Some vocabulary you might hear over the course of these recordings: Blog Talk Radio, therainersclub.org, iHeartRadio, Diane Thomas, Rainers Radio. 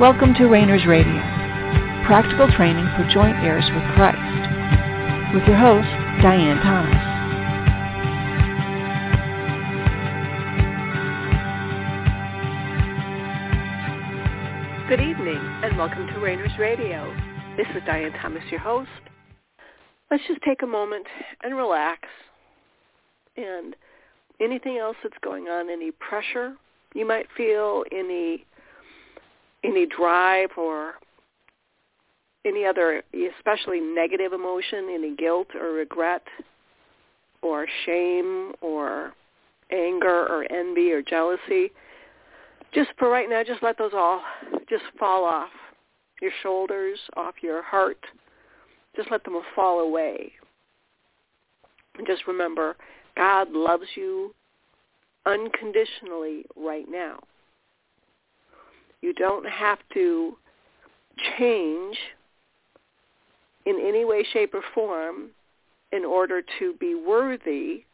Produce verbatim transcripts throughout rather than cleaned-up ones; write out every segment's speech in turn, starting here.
Welcome to Rainers Radio, practical training for joint heirs with Christ, with your host, Diane Thomas. Good evening, and welcome to Rainers Radio. This is Diane Thomas, your host. Let's just take a moment and relax. And anything else that's going on, any pressure you might feel, any... any drive or any other, especially negative emotion, any guilt or regret or shame or anger or envy or jealousy, just for right now, just let those all just fall off your shoulders, off your heart. Just let them fall away. And just remember, God loves you unconditionally right now. You don't have to change in any way, shape, or form in order to be worthy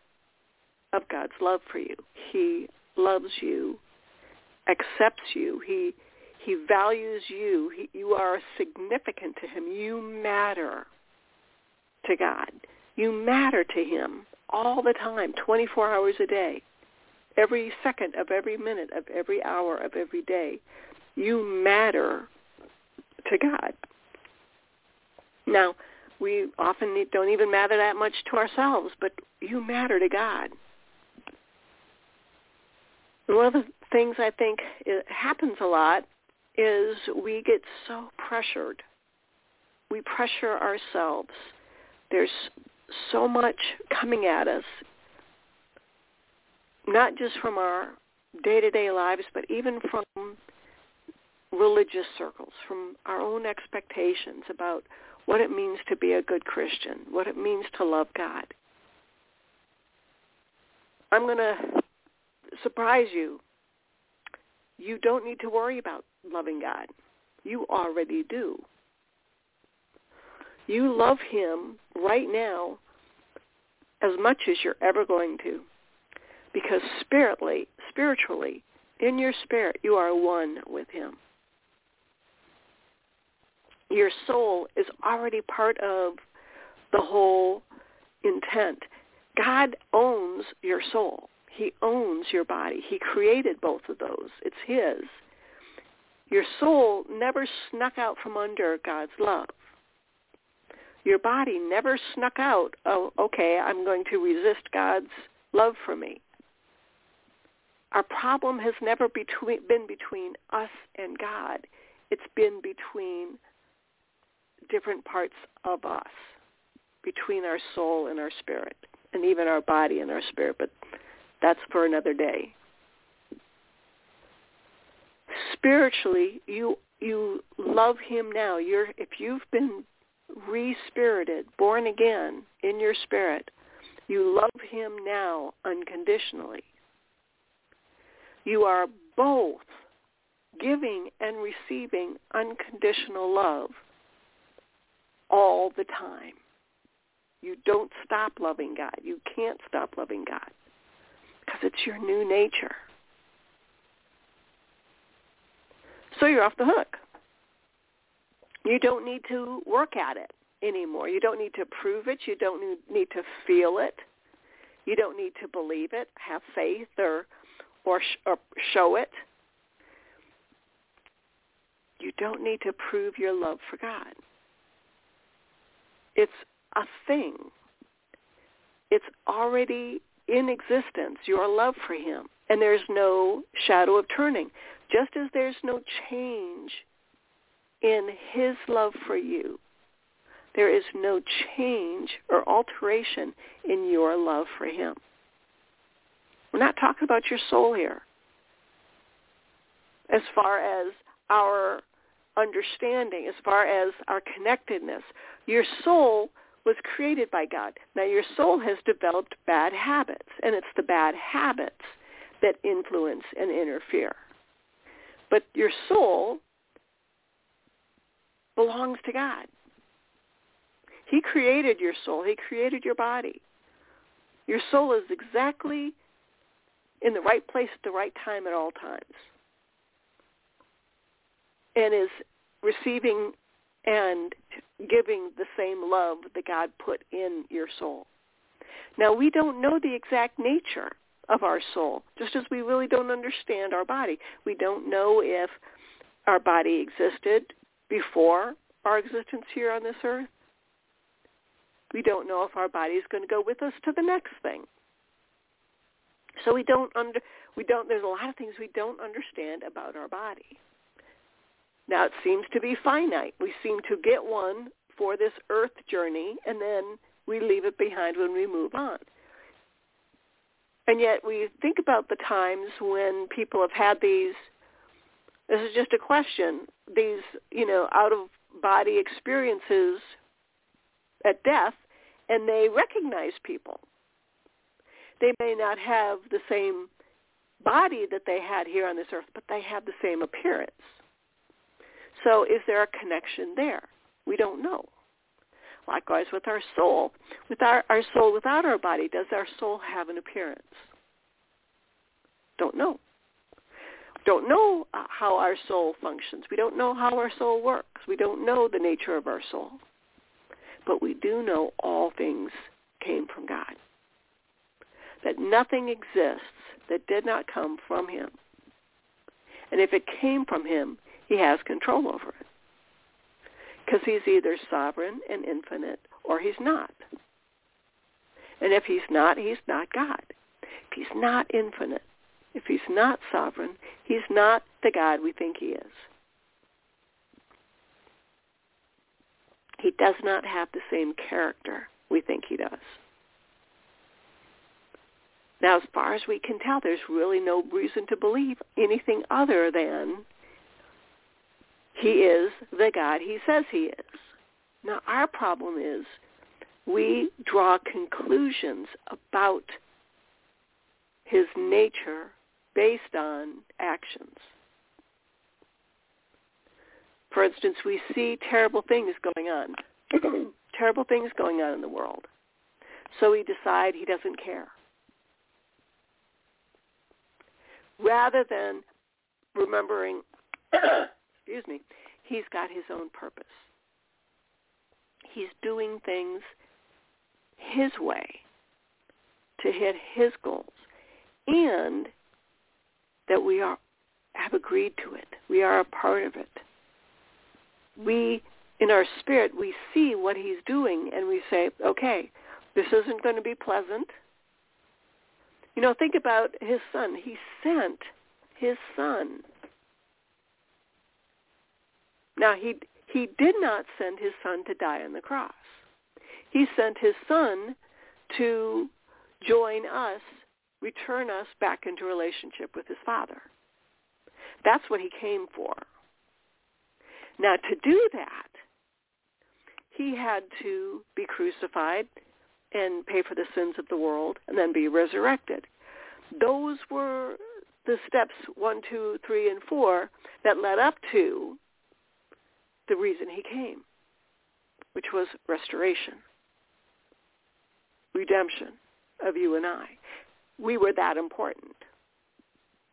of God's love for you. He loves you, accepts you. He he values you. He, you are significant to him. You matter to God. You matter to him all the time, twenty-four hours a day, every second of every minute of every hour of every day. You matter to God. Now, we often don't even matter that much to ourselves, but you matter to God. And one of the things I think it happens a lot is we get so pressured. We pressure ourselves. There's so much coming at us, not just from our day-to-day lives, but even from religious circles, from our own expectations about what it means to be a good Christian, what it means to love God. I'm going to surprise you. You don't need to worry about loving God. You already do. You love him right now as much as you're ever going to, because spiritually, spiritually, in your spirit, you are one with him. Your soul is already part of the whole intent. God owns your soul. He owns your body. He created both of those. It's his. Your soul never snuck out from under God's love. Your body never snuck out, oh, okay, I'm going to resist God's love for me. Our problem has never between, been between us and God. It's been between different parts of us, between our soul and our spirit, and even our body and our spirit, but that's for another day. Spiritually, you you love him now. You're, if you've been re-spirited, born again in your spirit, you love him now unconditionally. You are both giving and receiving unconditional love all the time. You don't stop loving God. You can't stop loving God because it's your new nature. So you're off the hook. You don't need to work at it anymore. You don't need to prove it. You don't need to feel it. You don't need to believe it, have faith, or Or, sh- or show it. You don't need to prove your love for God. It's a thing. It's already in existence, your love for him. And there's no shadow of turning. Just as there's no change in his love for you, there is no change or alteration in your love for him. We're not talking about your soul here. As far as our understanding, as far as our connectedness, your soul was created by God. Now, your soul has developed bad habits, and it's the bad habits that influence and interfere. But your soul belongs to God. He created your soul. He created your body. Your soul is exactly in the right place at the right time at all times. and is receiving and giving the same love that God put in your soul. Now, we don't know the exact nature of our soul, just as we really don't understand our body. We don't know if our body existed before our existence here on this earth. We don't know if our body is going to go with us to the next thing. So we don't under, we don't, there's a lot of things we don't understand about our body. Now, it seems to be finite. We seem to get one for this earth journey, and then we leave it behind when we move on. And yet we think about the times when people have had these, this is just a question, these, you know, out-of-body experiences at death, and they recognize people. They may not have the same body that they had here on this earth, but they have the same appearance. So is there a connection there? We don't know. Likewise with our soul. With our, our soul without our body, does our soul have an appearance? Don't know. Don't know how our soul functions. We don't know how our soul works. We don't know the nature of our soul. But we do know all things came from God. That nothing exists that did not come from him. And if it came from him, he has control over it. Because he's either sovereign and infinite, or he's not. And if he's not, he's not God. If he's not infinite, if he's not sovereign, he's not the God we think he is. He does not have the same character we think he does. Now, as far as we can tell, there's really no reason to believe anything other than he is the God he says he is. Now, our problem is we draw conclusions about his nature based on actions. For instance, we see terrible things going on, terrible things going on in the world. So we decide he doesn't care. Rather than remembering... excuse me, he's got his own purpose. He's doing things his way to hit his goals, and that we are have agreed to it. We are a part of it. We, in our spirit, we see what he's doing, and we say, okay, this isn't going to be pleasant. You know, think about his son. He sent his son. Now, he he did not send his son to die on the cross. He sent his son to join us, return us back into relationship with his Father. That's what he came for. Now, to do that, he had to be crucified and pay for the sins of the world and then be resurrected. Those were the steps one, two, three, and four that led up to the reason he came, which was restoration, redemption of you and I. We were that important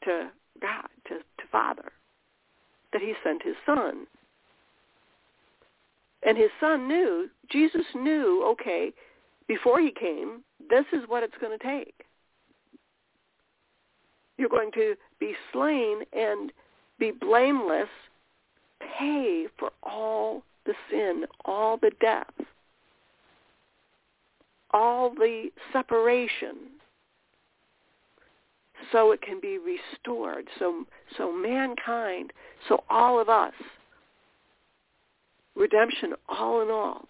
to God, to, to Father, that he sent his son. And his son knew, Jesus knew, okay, before he came, this is what it's going to take. You're going to be slain and be blameless, pay for all the sin, all the death, all the separation, so it can be restored, so so mankind, so all of us, redemption all in all,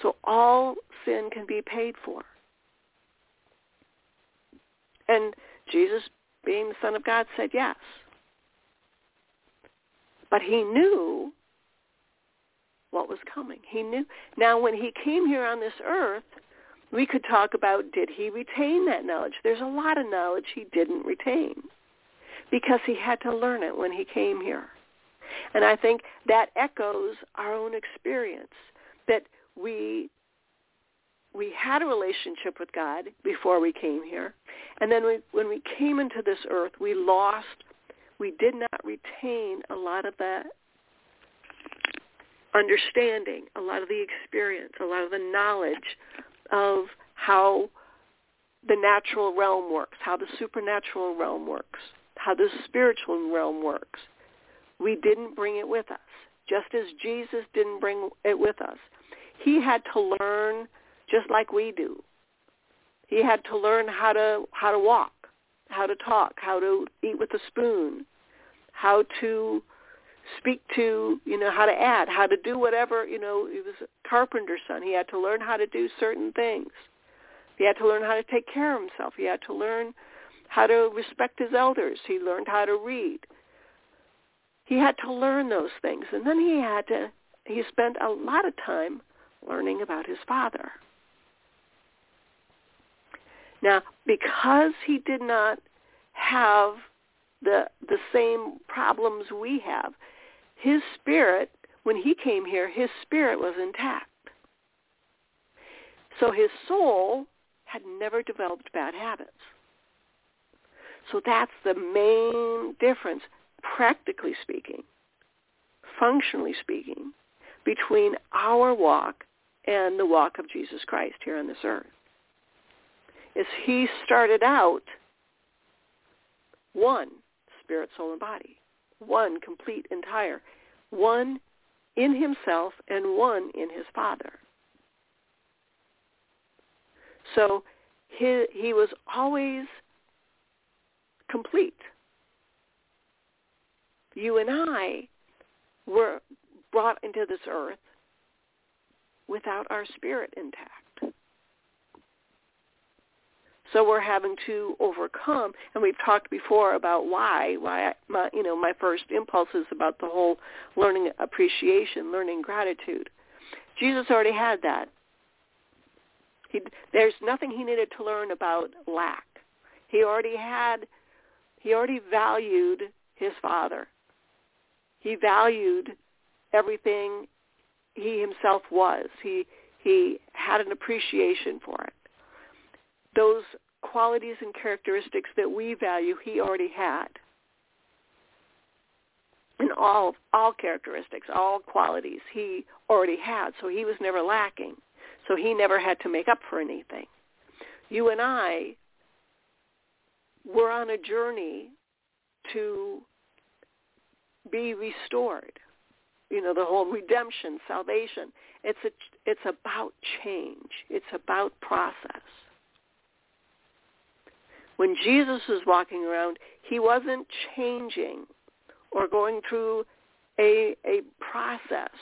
so all sin can be paid for. And Jesus, being the Son of God, said yes. But he knew what was coming. He knew. Now, when he came here on this earth, we could talk about, did he retain that knowledge? There's a lot of knowledge he didn't retain because he had to learn it when he came here. And I think that echoes our own experience, that we we had a relationship with God before we came here. And then we, when we came into this earth, we lost. We did not retain a lot of that understanding, a lot of the experience, a lot of the knowledge of how the natural realm works, how the supernatural realm works, how the spiritual realm works. We didn't bring it with us, just as Jesus didn't bring it with us. He had to learn just like we do. He had to learn how to how to walk, how to talk, how to eat with a spoon, how to speak to, you know, how to add, how to do whatever, you know, he was a carpenter's son. He had to learn how to do certain things. He had to learn how to take care of himself. He had to learn how to respect his elders. He learned how to read. He had to learn those things. And then he had to, he spent a lot of time learning about his father. Now, because he did not have the the same problems we have, his spirit, when he came here, his spirit was intact. So his soul had never developed bad habits. So that's the main difference, practically speaking, functionally speaking, between our walk and the walk of Jesus Christ here on this earth. Is he started out one, spirit, soul, and body, one complete, entire, one in himself and one in his Father. So he, he was always complete. You and I were brought into this earth without our spirit intact. So we're having to overcome, and we've talked before about why, why I, my, you know, my first impulse is about the whole learning appreciation, learning gratitude. Jesus already had that. He, there's nothing he needed to learn about lack. He already had, he already valued his Father. He valued everything he himself was. He he had an appreciation for it. Those qualities and characteristics that we value, he already had. And all all characteristics, all qualities, he already had. So he was never lacking. So he never had to make up for anything. You and I were on a journey to be restored. You know, the whole redemption, salvation. It's a, it's about change. It's about process. When Jesus was walking around, he wasn't changing or going through a, a process.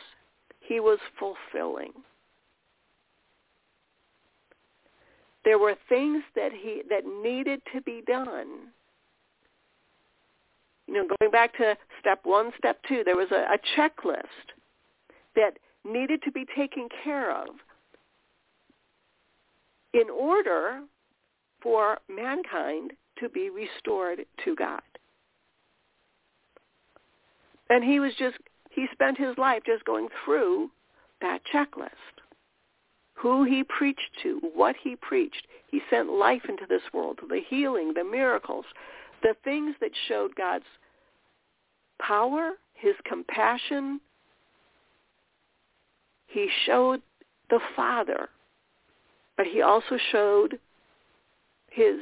He was fulfilling. There were things that he that needed to be done. You know, going back to step one, step two, there was a, a checklist that needed to be taken care of in order for mankind to be restored to God. And he was just, he spent his life just going through that checklist. Who he preached to, what he preached. He sent life into this world, the healing, the miracles, the things that showed God's power, his compassion. He showed the Father, but he also showed his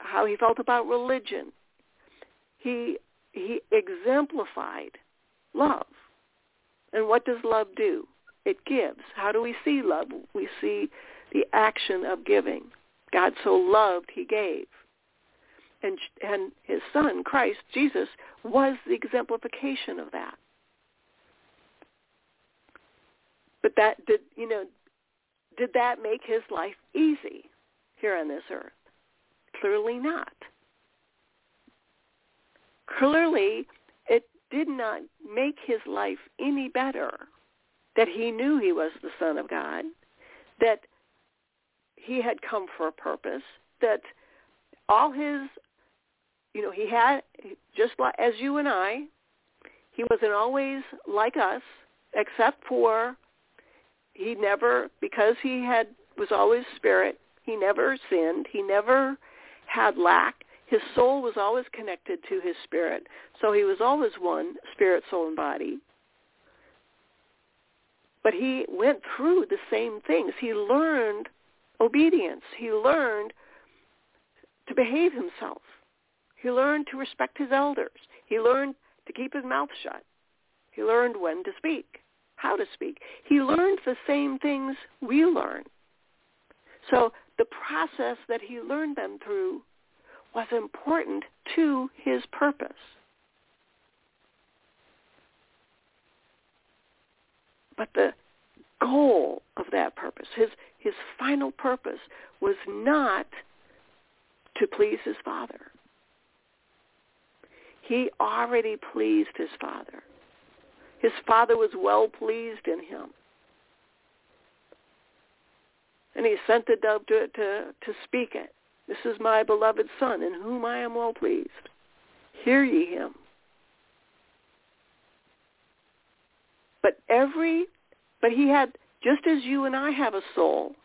how he felt about religion. He he exemplified love. And what does love do? It gives. How do we see love? We see the action of giving. God so loved, he gave. And and his son, Christ, Jesus, was the exemplification of that. But that did, you know, did that make his life easy here on this earth? Clearly not. Clearly, it did not make his life any better that he knew he was the Son of God, that he had come for a purpose, that all his, you know, he had, just like, as you and I, he wasn't always like us, except for he never, because he had was always spirit, he never sinned, he never had lack. His soul was always connected to his spirit, so he was always one, spirit, soul, and body. But he went through the same things. He learned obedience. He learned to behave himself. He learned to respect his elders. He learned to keep his mouth shut. He learned when to speak, how to speak. He learned the same things we learn. So the process that he learned them through was important to his purpose. But the goal of that purpose, his his final purpose, was not to please his father. He already pleased his father. His father was well pleased in him. And he sent the dove to, to, to speak it. This is my beloved son, in whom I am well pleased. Hear ye him. But every, but he had, just as you and I have a soul,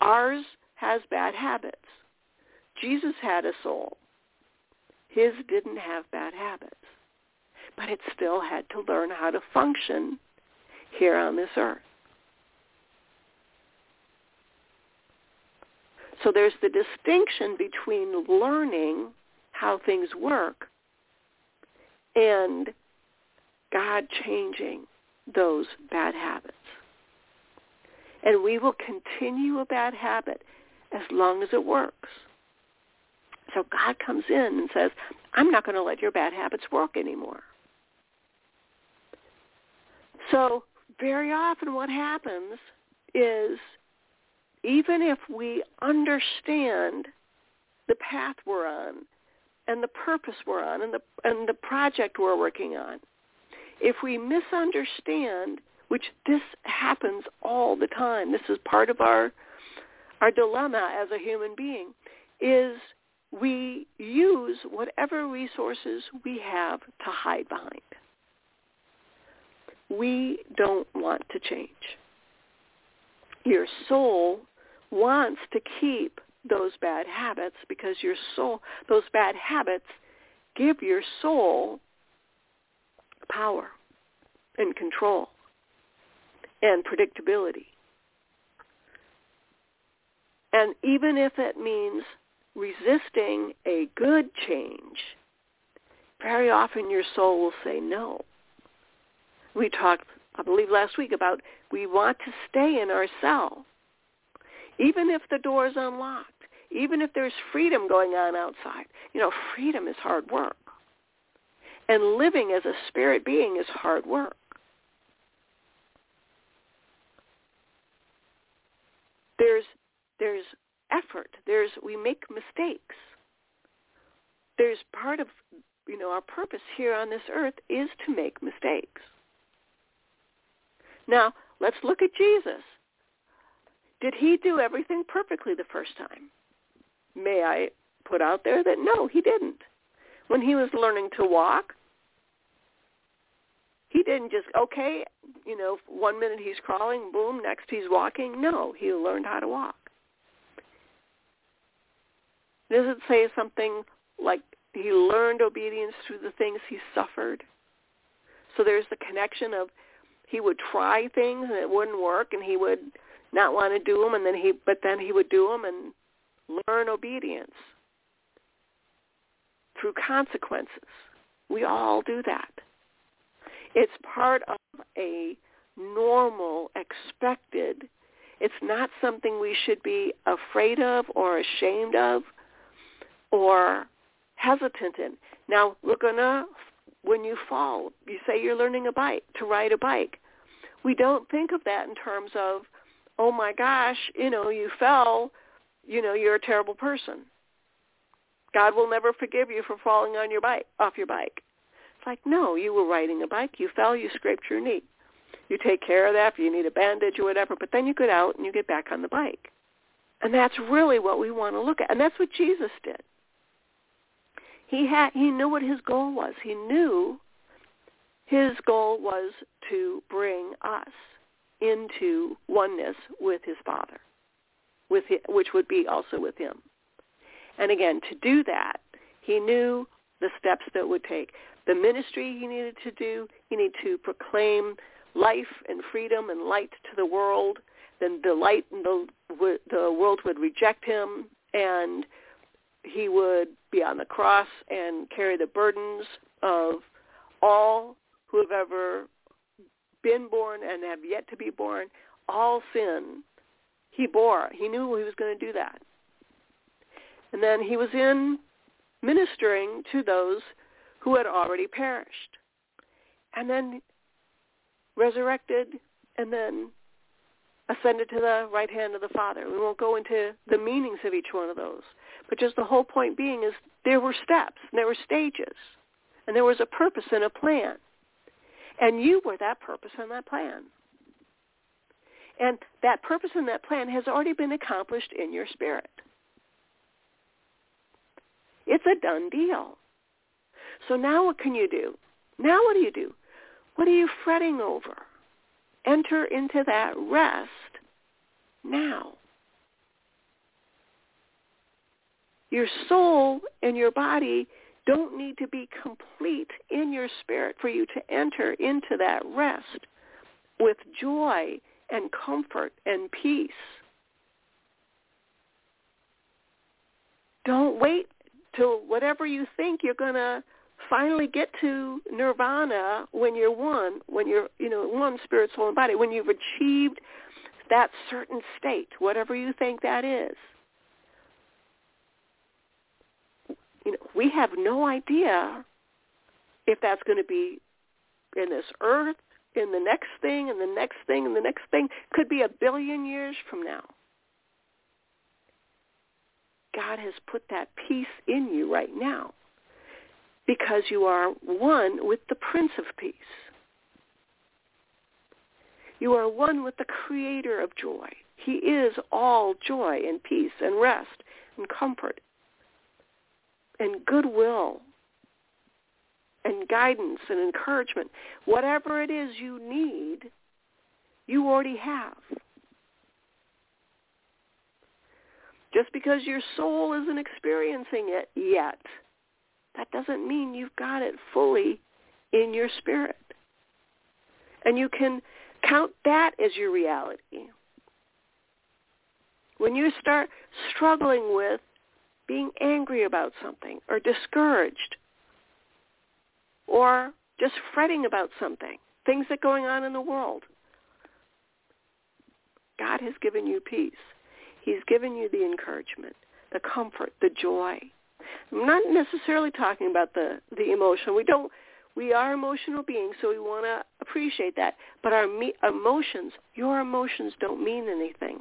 ours has bad habits. Jesus had a soul. His didn't have bad habits. But it still had to learn how to function here on this earth. So there's the distinction between learning how things work and God changing those bad habits. And we will continue a bad habit as long as it works. So God comes in and says, I'm not going to let your bad habits work anymore. So very often what happens is, even if we understand the path we're on and the purpose we're on and the and the project we're working on, if we misunderstand, which this happens all the time, this is part of our our dilemma as a human being, is we use whatever resources we have to hide behind. We don't want to change. Your soul wants to keep those bad habits because your soul, those bad habits give your soul power and control and predictability. And even if it means resisting a good change, very often your soul will say no. We talked, I believe, last week about we want to stay in our cell, even if the door is unlocked, even if there's freedom going on outside. You know, freedom is hard work. And living as a spirit being is hard work. There's there's effort. There's we make mistakes. There's part of, you know, our purpose here on this earth is to make mistakes. Now, let's look at Jesus. Did he do everything perfectly the first time? May I put out there that no, he didn't. When he was learning to walk, he didn't just, okay, you know, one minute he's crawling, boom, next he's walking. No, he learned how to walk. Does it say something like he learned obedience through the things he suffered? So there's the connection of he would try things and it wouldn't work, and he would not want to do them, and then he, but then he would do them and learn obedience through consequences. We all do that. It's part of a normal, expected. It's not something we should be afraid of or ashamed of or hesitant in. Now, we're going to, when you fall, you say you're learning a bike, to ride a bike. We don't think of that in terms of, oh my gosh, you know, you fell, you know, you're a terrible person. God will never forgive you for falling on your bike, off your bike. It's like, no, you were riding a bike, you fell, you scraped your knee. You take care of that if you need a bandage or whatever, but then you get out and you get back on the bike. And that's really what we want to look at. And that's what Jesus did. He had, he knew what his goal was. He knew his goal was to bring us into oneness with his Father, with his, which would be also with him. And again, to do that, he knew the steps that it would take. The ministry he needed to do, he needed to proclaim life and freedom and light to the world, then the light and the, the world would reject him, and he would be on the cross and carry the burdens of all who have ever been born and have yet to be born. All sin he bore. He knew he was going to do that. And then he was in ministering to those who had already perished, and then resurrected, and then ascended to the right hand of the Father. We won't go into the meanings of each one of those, but just the whole point being is there were steps, and there were stages, and there was a purpose and a plan, and you were that purpose and that plan. And that purpose and that plan has already been accomplished in your spirit. It's a done deal. So now what can you do? Now what do you do? What are you fretting over? Enter into that rest now. Your soul and your body don't need to be complete in your spirit for you to enter into that rest with joy and comfort and peace. Don't wait till whatever you think you're going to finally get to nirvana when you're one, when you're, you know, one spirit, soul, and body, when you've achieved that certain state, whatever you think that is. You know, we have no idea if that's going to be in this earth, in the next thing, and the next thing, and the next thing. Could be a billion years from now. God has put that peace in you right now, because you are one with the Prince of Peace. You are one with the Creator of joy. He is all joy and peace and rest and comfort and goodwill and guidance and encouragement. Whatever it is you need, you already have. Just because your soul isn't experiencing it yet, that doesn't mean you've got it fully in your spirit. And you can count that as your reality. When you start struggling with being angry about something or discouraged or just fretting about something, things that are going on in the world, God has given you peace. He's given you the encouragement, the comfort, the joy. I'm not necessarily talking about the, the emotion. We don't. We are emotional beings, so we want to appreciate that. But our me, emotions, your emotions don't mean anything.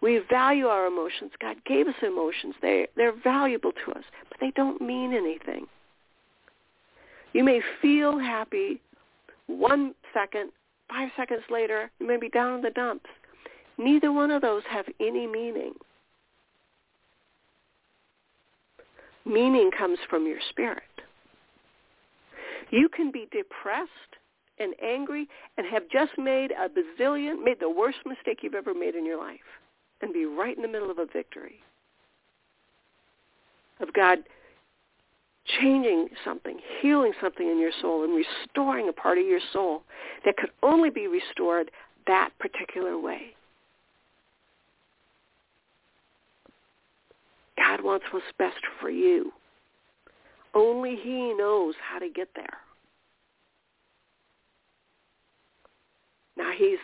We value our emotions. God gave us emotions. They, they're valuable to us, but they don't mean anything. You may feel happy one second, five seconds later, you may be down in the dumps. Neither one of those have any meaning. Meaning comes from your spirit. You can be depressed and angry and have just made a bazillion, made the worst mistake you've ever made in your life, and be right in the middle of a victory, of God changing something, healing something in your soul, and restoring a part of your soul that could only be restored that particular way. God wants what's best for you. Only He knows how to get there. Now He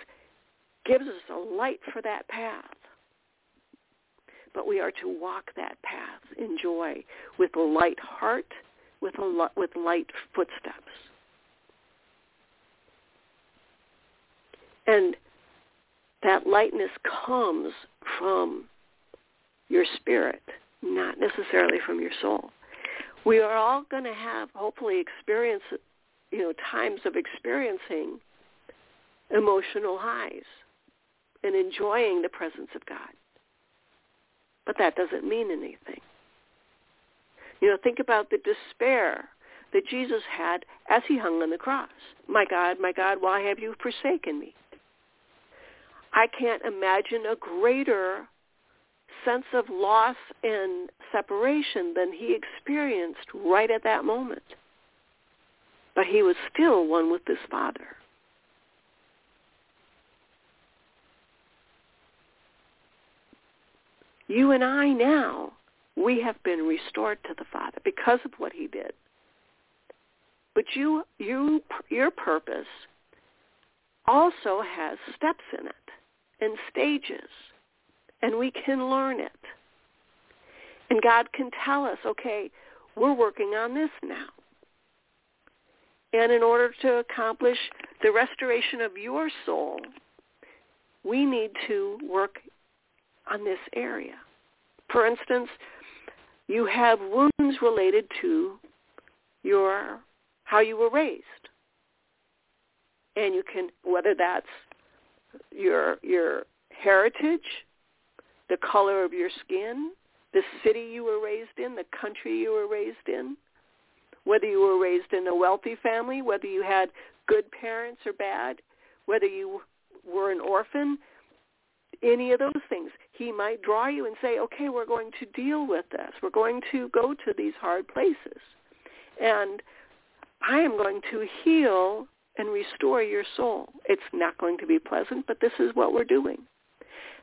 gives us a light for that path, but we are to walk that path in joy, with a light heart, with a lo- with light footsteps. And that lightness comes from your spirit, not necessarily from your soul. We are all going to have, hopefully, experience, you know, times of experiencing emotional highs and enjoying the presence of God. But that doesn't mean anything. You know, think about the despair that Jesus had as he hung on the cross. My God, my God, why have you forsaken me? I can't imagine a greater sense of loss and separation than he experienced right at that moment. but he was still one with his Father. You and I now, we have been restored to the Father because of what he did. But you, you, your purpose also has steps in it and stages, and we can learn it. And God can tell us, okay, we're working on this now. And in order to accomplish the restoration of your soul, we need to work on this area. For instance, you have wounds related to your how you were raised. And you can, whether that's your your heritage, the color of your skin, the city you were raised in, the country you were raised in, whether you were raised in a wealthy family, whether you had good parents or bad, whether you were an orphan, any of those things. He might draw you and say, okay, we're going to deal with this. We're going to go to these hard places. And I am going to heal and restore your soul. It's not going to be pleasant, but this is what we're doing.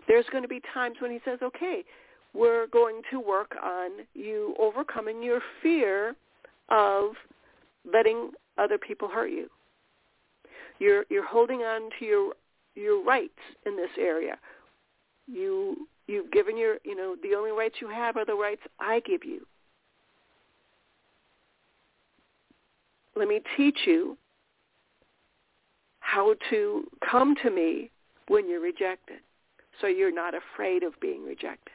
There's going to be times when he says, okay, we're going to work on you overcoming your fear of letting other people hurt you. You're you're holding on to your your rights in this area. You you've given your you know the only rights you have are the rights I give you. Let me teach you how to come to me when you're rejected, so you're not afraid of being rejected.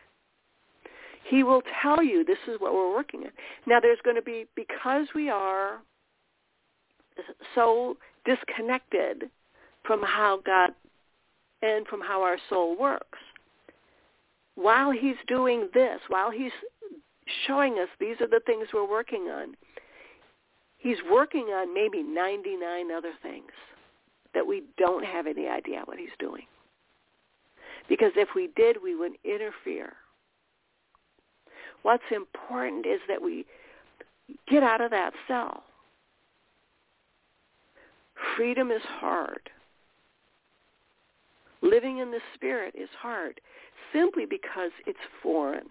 He will tell you this is what we're working on. Now there's going to be, because we are so disconnected from how God and from how our soul works, while he's doing this, while he's showing us these are the things we're working on, he's working on maybe ninety-nine other things that we don't have any idea what he's doing. Because if we did, we would interfere. What's important is that we get out of that cell. Freedom is hard. Living in the spirit is hard simply because it's foreign.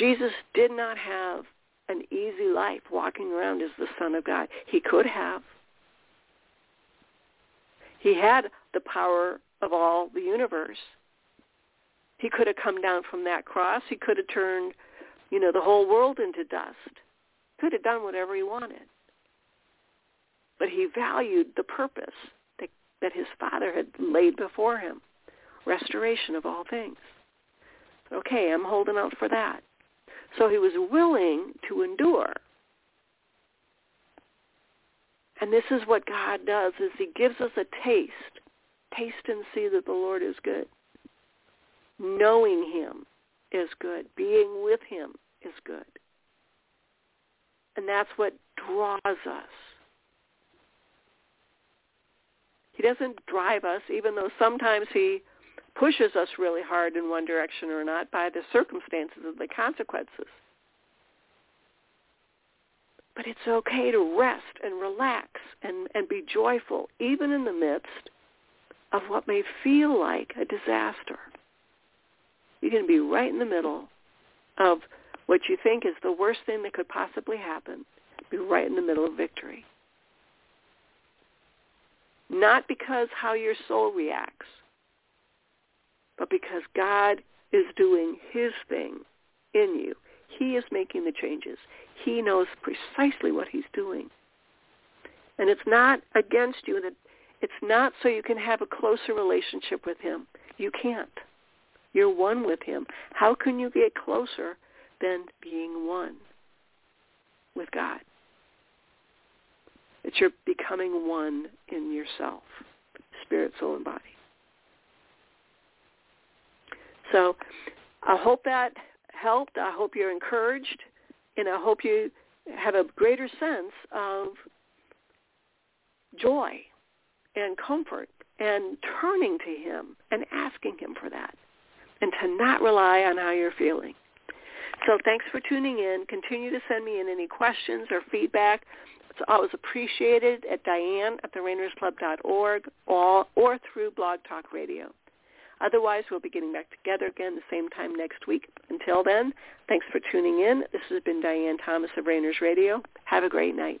Jesus did not have an easy life walking around as the Son of God. He could have. He had the power of all the universe. He could have come down from that cross. He could have turned, you know, the whole world into dust. Could have done whatever he wanted. But he valued the purpose that, that his Father had laid before him, restoration of all things. Okay, I'm holding out for that. So he was willing to endure. And this is what God does, is he gives us a taste. Taste and see that the Lord is good. Knowing him is good. Being with him is good. And that's what draws us. He doesn't drive us, even though sometimes he pushes us really hard in one direction or not by the circumstances and the consequences. But it's okay to rest and relax and, and be joyful, even in the midst of what may feel like a disaster. You can be right in the middle of what you think is the worst thing that could possibly happen. Be right in the middle of victory. Not because how your soul reacts, but because God is doing his thing in you. He is making the changes. He knows precisely what he's doing. And it's not against you. That It's not so you can have a closer relationship with him. You can't. You're one with him. How can you get closer than being one with God? It's your becoming one in yourself, spirit, soul, and body. So I hope that helped. I hope you're encouraged. And I hope you have a greater sense of joy and comfort and turning to him and asking him for that, and to not rely on how you're feeling. So thanks for tuning in. Continue to send me in any questions or feedback. It's always appreciated at Diane at the rainers club dot org or, or through Blog Talk Radio. Otherwise, we'll be getting back together again the same time next week. Until then, thanks for tuning in. This has been Diane Thomas of Rainers Radio. Have a great night.